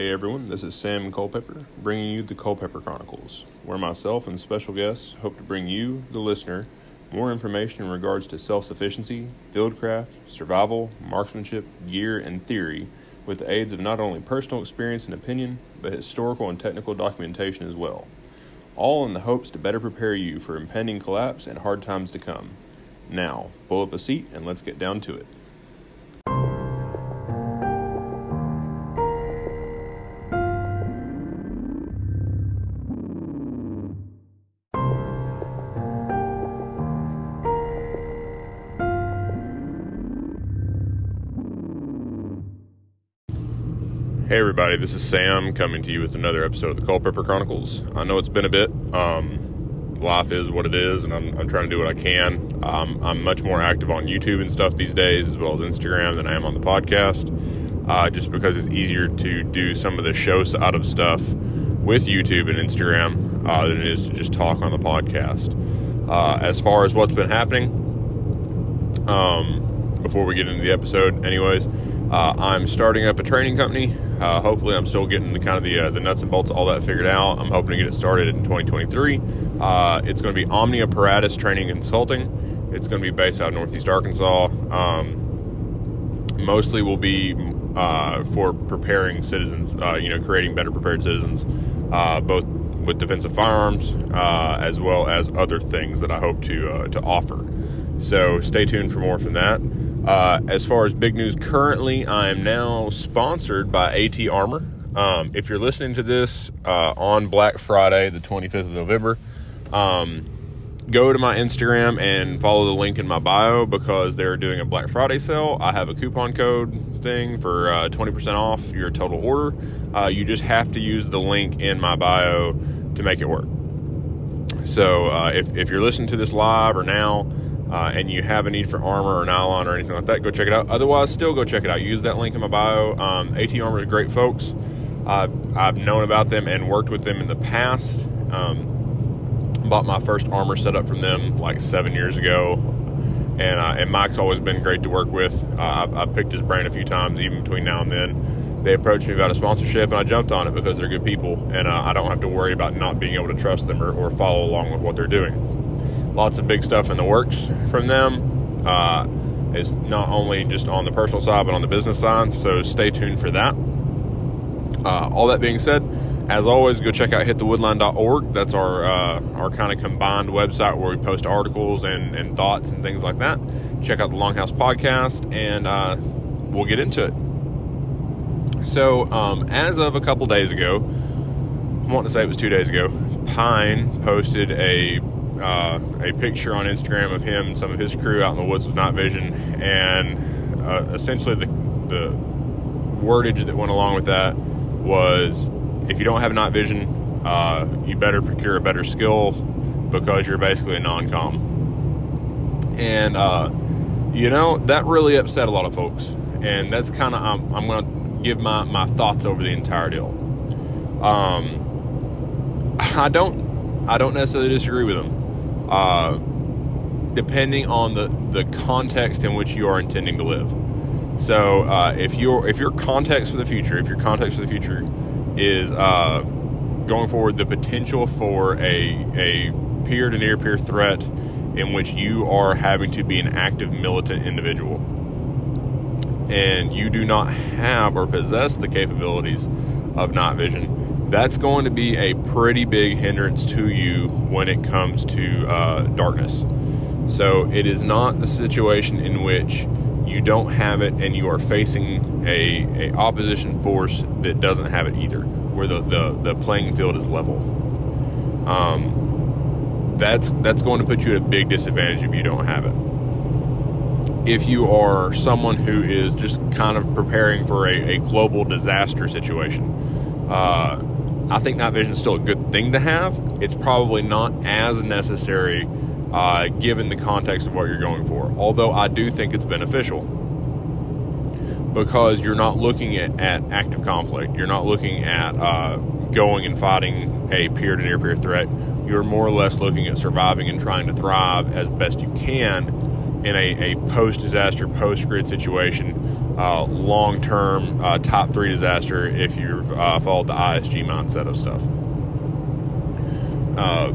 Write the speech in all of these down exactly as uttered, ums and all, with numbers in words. Hey everyone, this is Sam Culpepper, bringing you the Culpepper Chronicles, where myself and special guests hope to bring you, the listener, more information in regards to self-sufficiency, fieldcraft, survival, marksmanship, gear, and theory, with the aids of not only personal experience and opinion, but historical and technical documentation as well, all in the hopes to better prepare you for impending collapse and hard times to come. Now, pull up a seat and let's get down to it. Hey everybody, this is Sam coming to you with another episode of the Culpepper Chronicles. I know it's been a bit. Um, life is what it is, and I'm, I'm trying to do what I can. Um, I'm much more active on YouTube and stuff these days, as well as Instagram, than I am on the podcast, uh, just because it's easier to do some of the show side of stuff with YouTube and Instagram uh, than it is to just talk on the podcast. Uh, as far as what's been happening, um, before we get into the episode, anyways, Uh, I'm starting up a training company. Uh, hopefully, I'm still getting the kind of the uh, the nuts and bolts, all that figured out. I'm hoping to get it started in twenty twenty-three. Uh, it's going to be Omnia Paratus Training Consulting. It's going to be based out of Northeast Arkansas. Um, mostly will be uh, for preparing citizens, uh, you know, creating better prepared citizens, uh, both with defensive firearms uh, as well as other things that I hope to uh, to offer. So stay tuned for more from that. Uh, as far as big news currently, I am now sponsored by A T Armor. Um, if you're listening to this uh, on Black Friday, the twenty-fifth of November, um, go to my Instagram and follow the link in my bio because they're doing a Black Friday sale. I have a coupon code thing for uh, twenty percent off your total order. Uh, you just have to use the link in my bio to make it work. So uh, if, if you're listening to this live or now, Uh, and you have a need for armor or nylon or anything like that, go check it out. Otherwise, still go check it out. Use that link in my bio. Um, AT Armor is great folks. Uh, I've known about them and worked with them in the past. Um, bought my first armor setup from them like seven years ago. And, uh, and Mike's always been great to work with. Uh, I've, I've picked his brain a few times, even between now and then. They approached me about a sponsorship, and I jumped on it because they're good people. And uh, I don't have to worry about not being able to trust them or, or follow along with what they're doing. Lots of big stuff in the works from them. Uh, it's not only just on the personal side, but on the business side. So stay tuned for that. Uh, all that being said, as always, go check out hit the woodline dot org. That's our uh, our kind of combined website where we post articles and, and thoughts and things like that. Check out the Longhouse Podcast, and uh, we'll get into it. So um, as of a couple days ago, I want to say it was two days ago, Pine posted a Uh, a picture on Instagram of him and some of his crew out in the woods with night vision, and uh, essentially the, the wordage that went along with that was, if you don't have night vision, uh, you better procure a better skill because you're basically a non-com. And uh, you know, that really upset a lot of folks, and that's kind of, I'm, I'm going to give my, my thoughts over the entire deal. um, I don't I don't necessarily disagree with him. Uh, depending on the, the context in which you are intending to live. So, uh, if your if your context for the future, if your context for the future is uh, going forward, the potential for a a peer to near peer threat in which you are having to be an active militant individual, and you do not have or possess the capabilities of night vision, that's going to be a pretty big hindrance to you when it comes to uh, darkness. So it is not the situation in which you don't have it and you are facing a, a opposition force that doesn't have it either, where the, the, the playing field is level. Um, that's, that's going to put you at a big disadvantage if you don't have it. If you are someone who is just kind of preparing for a, a global disaster situation, uh, I think night vision is still a good thing to have. It's probably not as necessary uh, given the context of what you're going for, although I do think it's beneficial because you're not looking at, at active conflict. You're not looking at uh, going and fighting a peer-to-near-peer threat. You're more or less looking at surviving and trying to thrive as best you can in a, a post-disaster, post-grid situation uh, long-term uh, top three disaster if you've uh, followed the I S G mindset of stuff. Uh,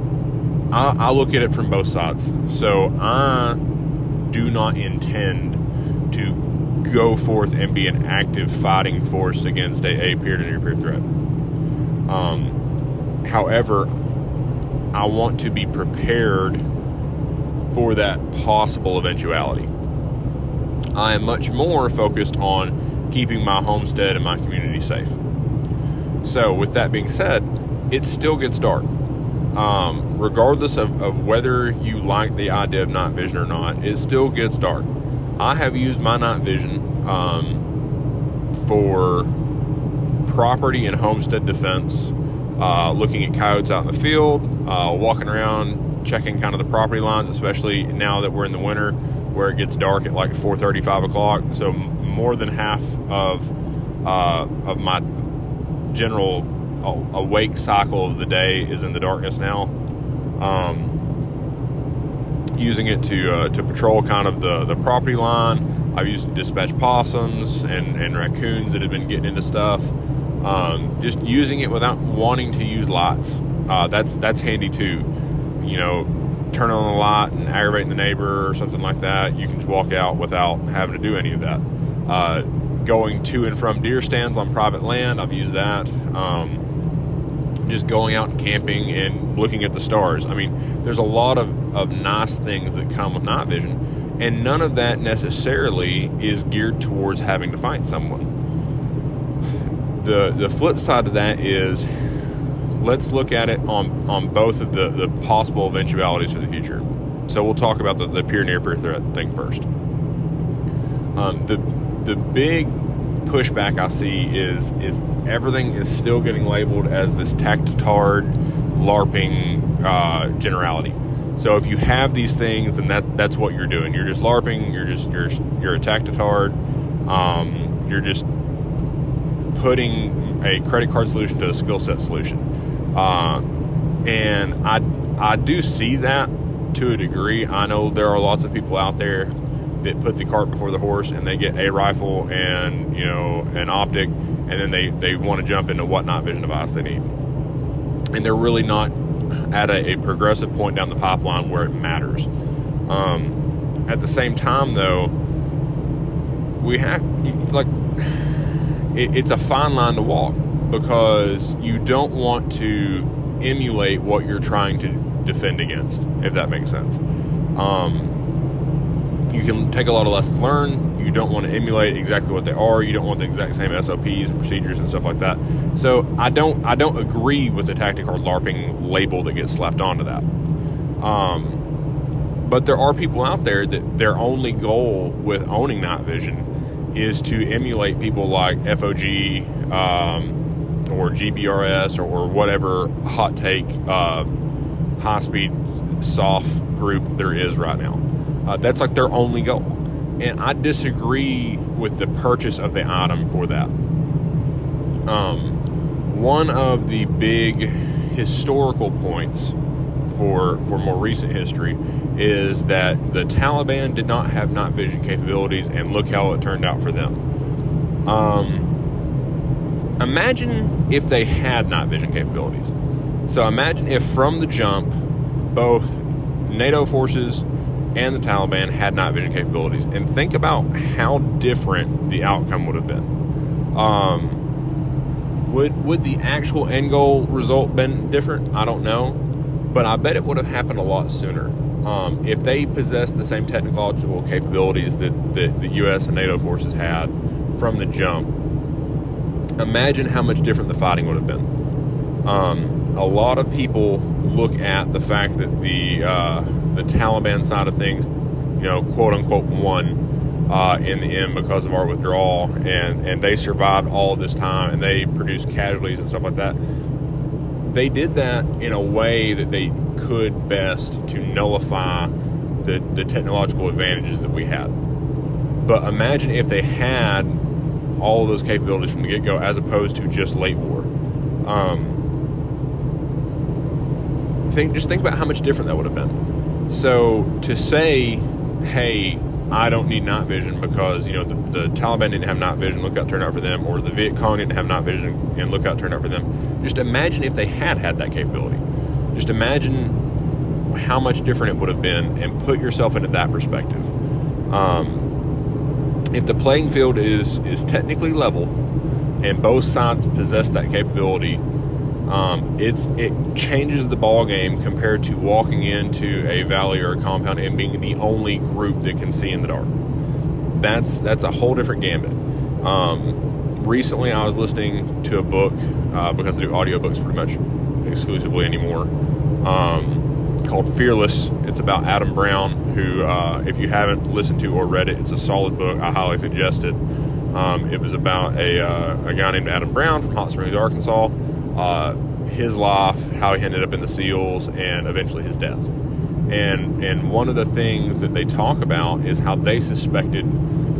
I, I look at it from both sides. So I do not intend to go forth and be an active fighting force against a, a peer-to-peer threat. Um, however, I want to be prepared for that possible eventuality. I am much more focused on keeping my homestead and my community safe. So with that being said, it still gets dark. Um, regardless of, of whether you like the idea of night vision or not, it still gets dark. I have used my night vision um, for property and homestead defense, uh, looking at coyotes out in the field, uh, walking around, checking kind of the property lines, especially now that we're in the winter where it gets dark at like four thirty, five o'clock. So more than half of, uh, of my general awake cycle of the day is in the darkness now. Um, using it to uh, to patrol kind of the, the property line. I've used to dispatch possums and, and raccoons that have been getting into stuff. Um, just using it without wanting to use lights. Uh, that's that's handy too. You know, turn on a light and aggravating the neighbor or something like that. You can just walk out without having to do any of that. Uh, going to and from deer stands on private land, I've used that. Um, just going out and camping and looking at the stars. I mean, there's a lot of, of nice things that come with night vision, and none of that necessarily is geared towards having to fight someone. The the flip side of that is, let's look at it on, on both of the, the possible eventualities for the future. So we'll talk about the, the peer near peer threat thing first. Um, the the big pushback I see is is everything is still getting labeled as this tactitard LARPing uh, generality. So if you have these things, then that that's what you're doing. You're just LARPing. You're just you're you're a tactitard. Um, you're just putting a credit card solution to a skill set solution. Uh, and I I do see that to a degree. I know there are lots of people out there that put the cart before the horse, and they get a rifle and, you know, an optic, and then they, they want to jump into what night vision device they need. And they're really not at a, a progressive point down the pipeline where it matters. Um, at the same time, though, we have, like, it, it's a fine line to walk, because you don't want to emulate what you're trying to defend against, if that makes sense. Um, You can take a lot of lessons learned. You don't want to emulate exactly what they are. You don't want the exact same S O Ps and procedures and stuff like that. So I don't I don't agree with the tactic or LARPing label that gets slapped onto that. Um, but there are people out there that their only goal with owning night vision is to emulate people like F O G um, or G B R S or, or whatever hot take, uh, high-speed soft group there is right now. Uh, that's like their only goal. And I disagree with the purchase of the item for that. Um, one of the big historical points for for more recent history is that the Taliban did not have night vision capabilities, and look how it turned out for them. Um, imagine if they had night vision capabilities. So imagine if from the jump, both NATO forces and the Taliban had night vision capabilities, and think about how different the outcome would have been. Um, would would the actual end goal result been different? I don't know, but I bet it would have happened a lot sooner. Um, if they possessed the same technological capabilities that, that the U S and NATO forces had from the jump, imagine how much different the fighting would have been. Um, a lot of people look at the fact that the uh, the Taliban side of things, you know, quote unquote, won uh, in the end because of our withdrawal, and, and they survived all this time, and they produced casualties and stuff like that. They did that in a way that they could best to nullify the, the technological advantages that we had. But imagine if they had all of those capabilities from the get-go, as opposed to just late war. Um, think, just think about how much different that would have been. So to say, hey, I don't need night vision because, you know, the, the Taliban didn't have night vision, lookout turned out for them, or the Viet Cong didn't have night vision and lookout turned out for them. Just imagine if they had had that capability. Just imagine how much different it would have been, and put yourself into that perspective. Um, if the playing field is, is technically level and both sides possess that capability, Um, it's it changes the ball game compared to walking into a valley or a compound and being the only group that can see in the dark. That's that's a whole different gambit. Um, recently, I was listening to a book uh, because I do audiobooks pretty much exclusively anymore. Um, called Fearless. It's about Adam Brown, who, uh, if you haven't listened to or read it, it's a solid book. I highly suggest it. Um, it was about a uh, a guy named Adam Brown from Hot Springs, Arkansas. Uh, his life, how he ended up in the SEALs, and eventually his death. And and one of the things that they talk about is how they suspected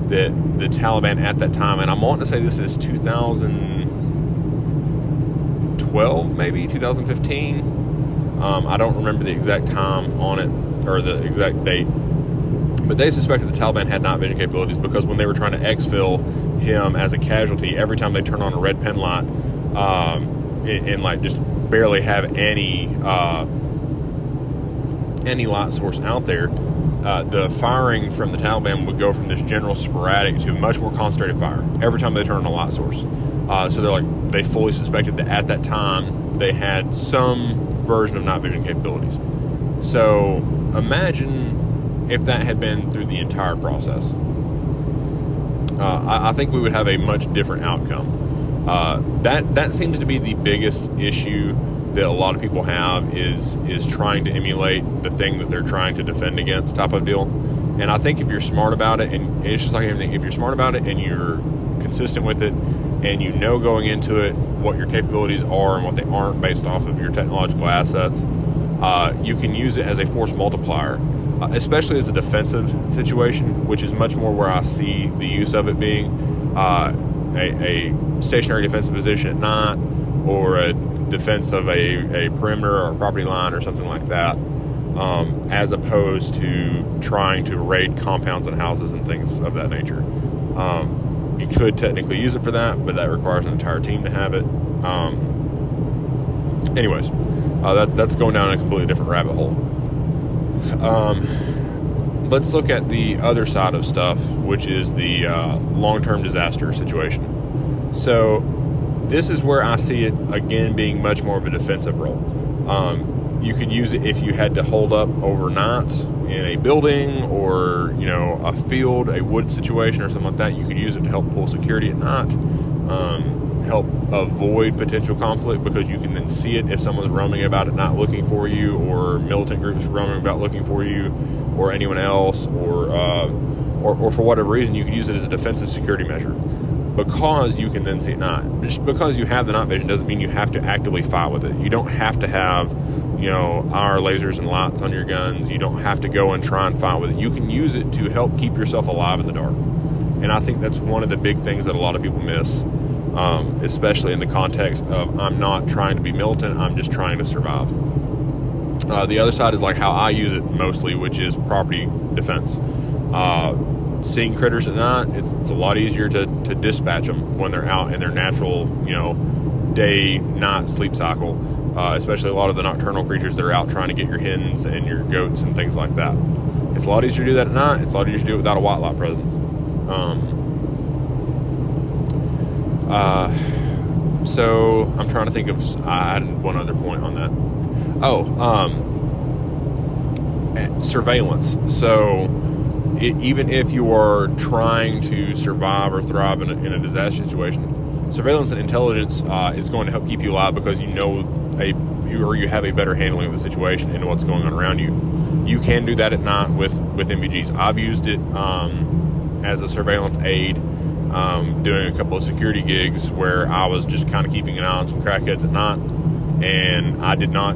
that the Taliban at that time, and I'm wanting to say this is two thousand twelve, maybe two thousand fifteen. Um, I don't remember the exact time on it or the exact date, but they suspected the Taliban had night vision capabilities because when they were trying to exfil him as a casualty, every time they turned on a red pen light, um, And, and like just barely have any uh, any light source out there, uh, the firing from the Taliban would go from this general sporadic to much more concentrated fire every time they turn on a light source. Uh, so they're like they fully suspected that at that time they had some version of night vision capabilities. So imagine if that had been through the entire process. Uh, I, I think we would have a much different outcome. Uh, that that seems to be the biggest issue that a lot of people have is is trying to emulate the thing that they're trying to defend against type of deal. And I think if you're smart about it, and it's just like everything, if you're smart about it and you're consistent with it and you know going into it what your capabilities are and what they aren't based off of your technological assets, uh, you can use it as a force multiplier, uh, especially as a defensive situation, which is much more where I see the use of it being. Uh, A, a stationary defensive position at night, or a defense of a, a perimeter or a property line or something like that, um, as opposed to trying to raid compounds and houses and things of that nature. Um, you could technically use it for that, but that requires an entire team to have it. Um, anyways, uh, that, that's going down a completely different rabbit hole. Um, Let's look at the other side of stuff, which is the uh, long-term disaster situation. So this is where I see it, again, being much more of a defensive role. Um, you could use it if you had to hold up overnight in a building or, you know, a field, a wood situation or something like that. You could use it to help pull security at night, um, help avoid potential conflict because you can then see it if someone's roaming about at night looking for you, or militant groups roaming about looking for you, or anyone else, or, uh, or or for whatever reason, you can use it as a defensive security measure because you can then see it night. Just because you have the night vision doesn't mean you have to actively fight with it. You don't have to have, you know, I R lasers and lights on your guns. You don't have to go and try and fight with it. You can use it to help keep yourself alive in the dark. And I think that's one of the big things that a lot of people miss, um, especially in the context of I'm not trying to be militant, I'm just trying to survive. Uh, the other side is like how I use it mostly, which is property defense. Uh, seeing critters at night, it's, it's a lot easier to, to dispatch them when they're out in their natural, you know, day-night sleep cycle, uh, especially a lot of the nocturnal creatures that are out trying to get your hens and your goats and things like that. It's a lot easier to do that at night. It's a lot easier to do it without a white light presence. Um, uh, so I'm trying to think of, I had one other point on that. Oh, um, surveillance. So it, even if you are trying to survive or thrive in a, in a disaster situation, surveillance and intelligence uh, is going to help keep you alive because you know a you, or you have a better handling of the situation and what's going on around you. You can do that at night with, with N V Gs. I've used it um, as a surveillance aid, um, doing a couple of security gigs where I was just kind of keeping an eye on some crackheads at night, and I did not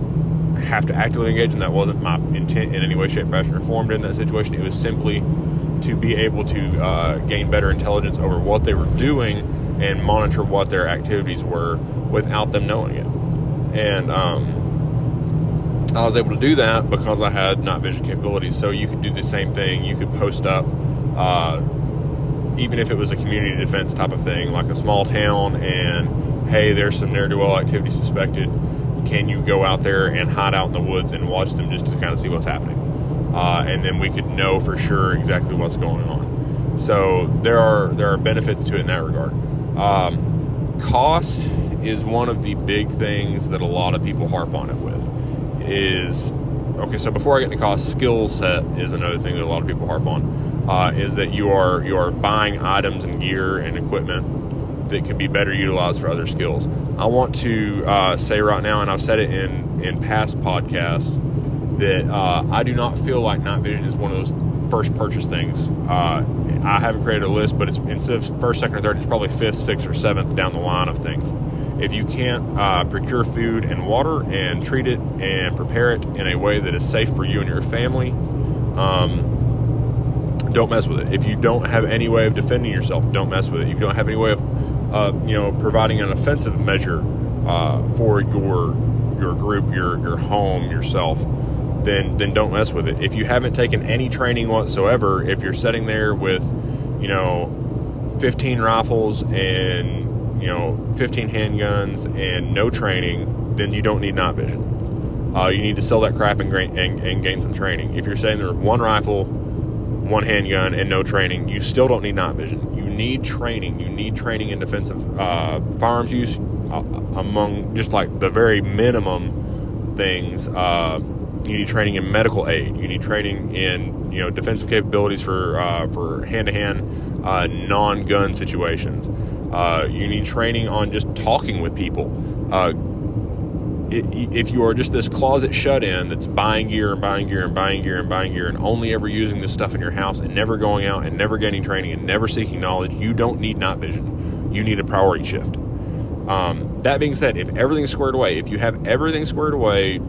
have to actively engage, and that wasn't my intent in any way, shape, fashion, or form in that situation. It was simply to be able to uh, gain better intelligence over what they were doing and monitor what their activities were without them knowing it. And um, I was able to do that because I had night vision capabilities. So you could do the same thing. You could post up uh, even if it was a community defense type of thing, like a small town and, hey, there's some ne'er-do-well activity suspected. Can you go out there and hide out in the woods and watch them just to kind of see what's happening? Uh, and then we could know for sure exactly what's going on. So there are there are benefits to it in that regard. Um, cost is one of the big things that a lot of people harp on it with. Is, okay, so before I get into cost, skill set is another thing that a lot of people harp on, uh, is that you are you are buying items and gear and equipment that can be better utilized for other skills. I want to uh, say right now, and I've said it in, in past podcasts, that uh, I do not feel like night vision is one of those first purchase things. Uh, I haven't created a list, but it's instead of first, second, or third, it's probably fifth, sixth, or seventh down the line of things. If you can't uh, procure food and water and treat it and prepare it in a way that is safe for you and your family, um, don't mess with it. If you don't have any way of defending yourself, don't mess with it. If you don't have any way of, uh, you know, providing an offensive measure uh, for your your group, your your home, yourself, then then don't mess with it. If you haven't taken any training whatsoever, if you're sitting there with, you know, fifteen rifles and, you know, fifteen handguns and no training, then you don't need night vision. Uh, you need to sell that crap and, and, and gain some training. If you're sitting there with one rifle, one handgun, and no training, you still don't need night vision. You need training. You need training in defensive uh, firearms use uh, among just like the very minimum things. Uh, You need training in medical aid. You need training in, you know, defensive capabilities for uh, for hand-to-hand, uh, non-gun situations. Uh, you need training on just talking with people. Uh, if you are just this closet shut-in that's buying gear and buying gear and buying gear and buying gear and only ever using this stuff in your house and never going out and never getting training and never seeking knowledge, you don't need night vision. You need a priority shift. Um, that being said, if everything's squared away, if you have everything squared away,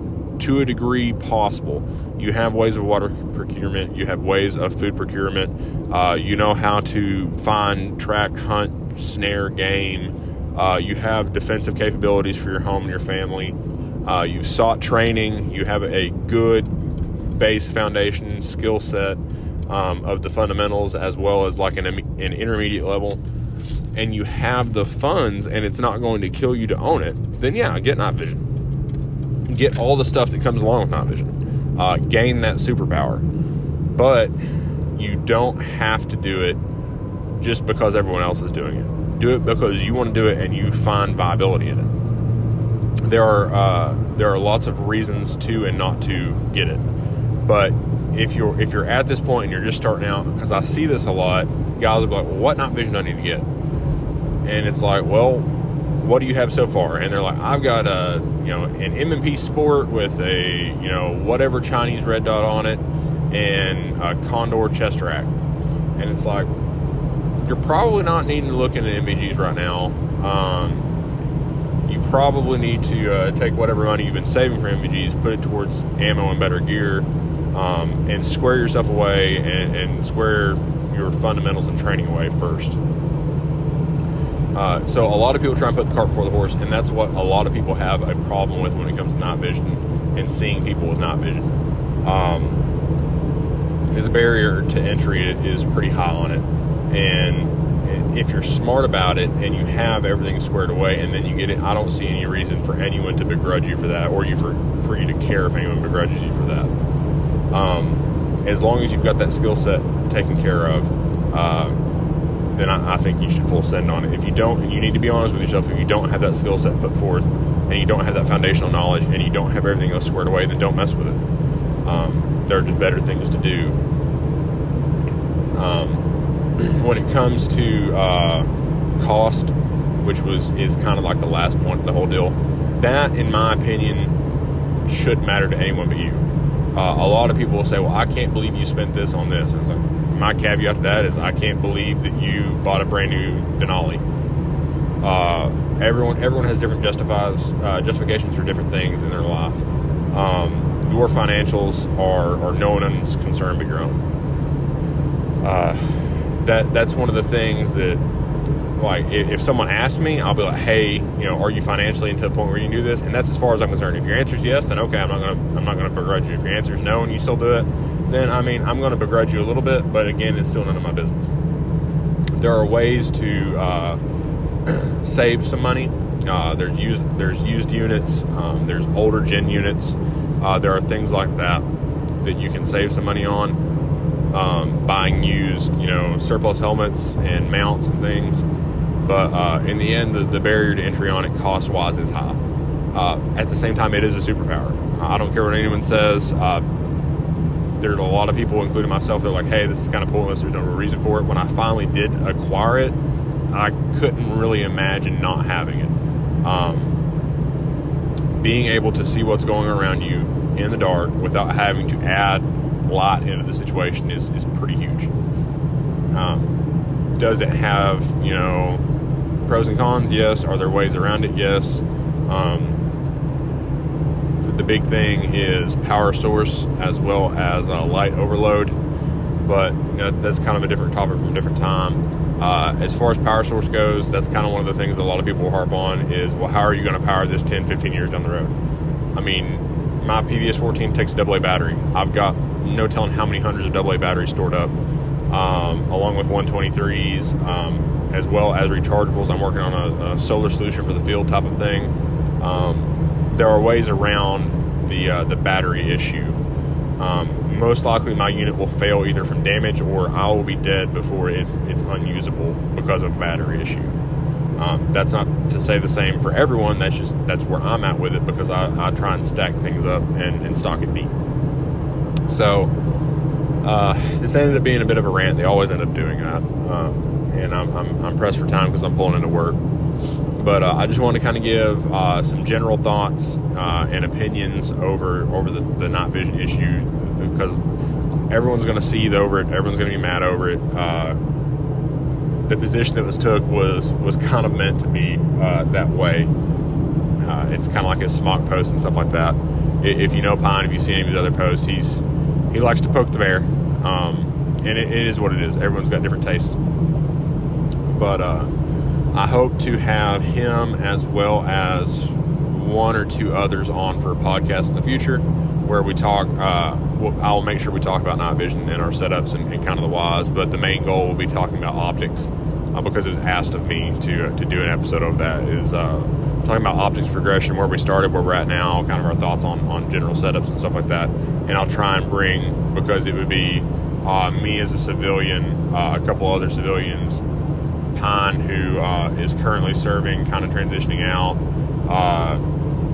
to a degree possible, you have ways of water procurement, you have ways of food procurement, uh, you know how to find, track, hunt, snare game, uh, you have defensive capabilities for your home and your family, uh, you've sought training, you have a good base foundation skill set um, of the fundamentals as well as like an, an intermediate level, and you have the funds and it's not going to kill you to own it, then yeah, get night vision. Get all the stuff that comes along with night vision. Uh, gain that superpower. But you don't have to do it just because everyone else is doing it. Do it because you want to do it and you find viability in it. There are uh, there are lots of reasons to and not to get it. But if you're if you're at this point and you're just starting out, because I see this a lot, guys will be like, well, what night vision do I need to get? And it's like, well, what do you have so far? And they're like, I've got a, you know, an M and P Sport with a, you know, whatever Chinese red dot on it and a Condor chest rack. And it's like, you're probably not needing to look into N V Gs right now. Um, you probably need to uh, take whatever money you've been saving for N V Gs, put it towards ammo and better gear, um, and square yourself away and, and square your fundamentals and training away first. Uh, so a lot of people try and put the cart before the horse, and that's what a lot of people have a problem with when it comes to night vision and seeing people with night vision. Um, the barrier to entry is pretty high on it, and if you're smart about it and you have everything squared away and then you get it, I don't see any reason for anyone to begrudge you for that, or you for, for you to care if anyone begrudges you for that. Um, as long as you've got that skill set taken care of, uh, then I, I think you should full send on it. If you don't, you need to be honest with yourself. If you don't have that skill set put forth and you don't have that foundational knowledge and you don't have everything else squared away, then don't mess with it. Um, there are just better things to do. Um, when it comes to uh, cost, which was is kind of like the last point of the whole deal, that, in my opinion, shouldn't matter to anyone but you. Uh, a lot of people will say, well, I can't believe you spent this on this. And it's like, my caveat to that is I can't believe that you bought a brand new Denali. Uh, everyone everyone has different justifies, uh, justifications for different things in their life. Um, your financials are, are no one's concern but your own. Uh, that That's one of the things that like, if someone asks me, I'll be like, hey, you know, are you financially into a point where you can do this? And that's as far as I'm concerned. If your answer is yes, then okay, I'm not gonna, I'm not gonna begrudge you. If your answer is no and you still do it, then, I mean, I'm gonna begrudge you a little bit, but again, it's still none of my business. There are ways to uh, save some money. Uh, there's used, there's used units. Um, there's older gen units. Uh, there are things like that that you can save some money on. Um, buying used, you know, surplus helmets and mounts and things. But uh, in the end, the, the barrier to entry on it cost-wise is high. Uh, at the same time, it is a superpower. I don't care what anyone says. Uh, there's a lot of people, including myself, that are like, hey, this is kind of pointless. There's no real reason for it. When I finally did acquire it, I couldn't really imagine not having it. Um, being able to see what's going around you in the dark without having to add light into the situation is, is pretty huge. Um, does it have, you know, pros and cons? Yes. Are there ways around it? Yes. Um, the, the big thing is power source as well as uh, light overload, but you know, that's kind of a different topic from a different time. Uh, as far as power source goes, that's kind of one of the things that a lot of people harp on is, well, how are you going to power this ten, fifteen years down the road? I mean, my P V S fourteen takes a double A battery. I've got no telling how many hundreds of double A batteries stored up, um, along with one twenty-threes, um, as well as rechargeables. I'm working on a, a solar solution for the field type of thing. Um, there are ways around the uh, the battery issue. Um, most likely, my unit will fail either from damage or I will be dead before it's it's unusable because of battery issue. Um, that's not to say the same for everyone. That's just, that's where I'm at with it, because I, I try and stack things up and, and stock it deep. So, uh, this ended up being a bit of a rant. They always end up doing that. Um, and I'm, I'm, I'm pressed for time because I'm pulling into work, but, uh, I just want to kind of give, uh, some general thoughts, uh, and opinions over, over the, the night vision issue, because everyone's going to seethe over it. Everyone's going to be mad over it. Uh, The position that was took was was kind of meant to be uh, that way. Uh, it's kind of like his smock post and stuff like that. If you know Pine, if you see any of his other posts, he's he likes to poke the bear, um, and it, it is what it is. Everyone's got different tastes, but uh, I hope to have him as well as one or two others on for a podcast in the future where we talk. Uh, I'll make sure we talk about night vision and our setups and, and kind of the whys, but the main goal will be talking about optics uh, because it was asked of me to to do an episode of that. Is uh, talking about optics progression, where we started, where we're at now, kind of our thoughts on, on general setups and stuff like that. And I'll try and bring, because it would be uh, me as a civilian, uh, a couple other civilians, Pine, who uh, is currently serving, kind of transitioning out, uh,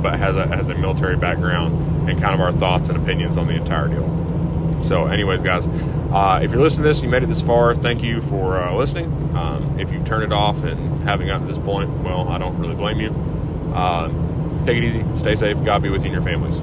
but has a, has a military background, and kind of our thoughts and opinions on the entire deal. So anyways, guys, uh, if you're listening to this, you made it this far, thank you for uh, listening. Um, if you've turned it off and haven't gotten to this point, well, I don't really blame you. Uh, take it easy, stay safe, God be with you and your families.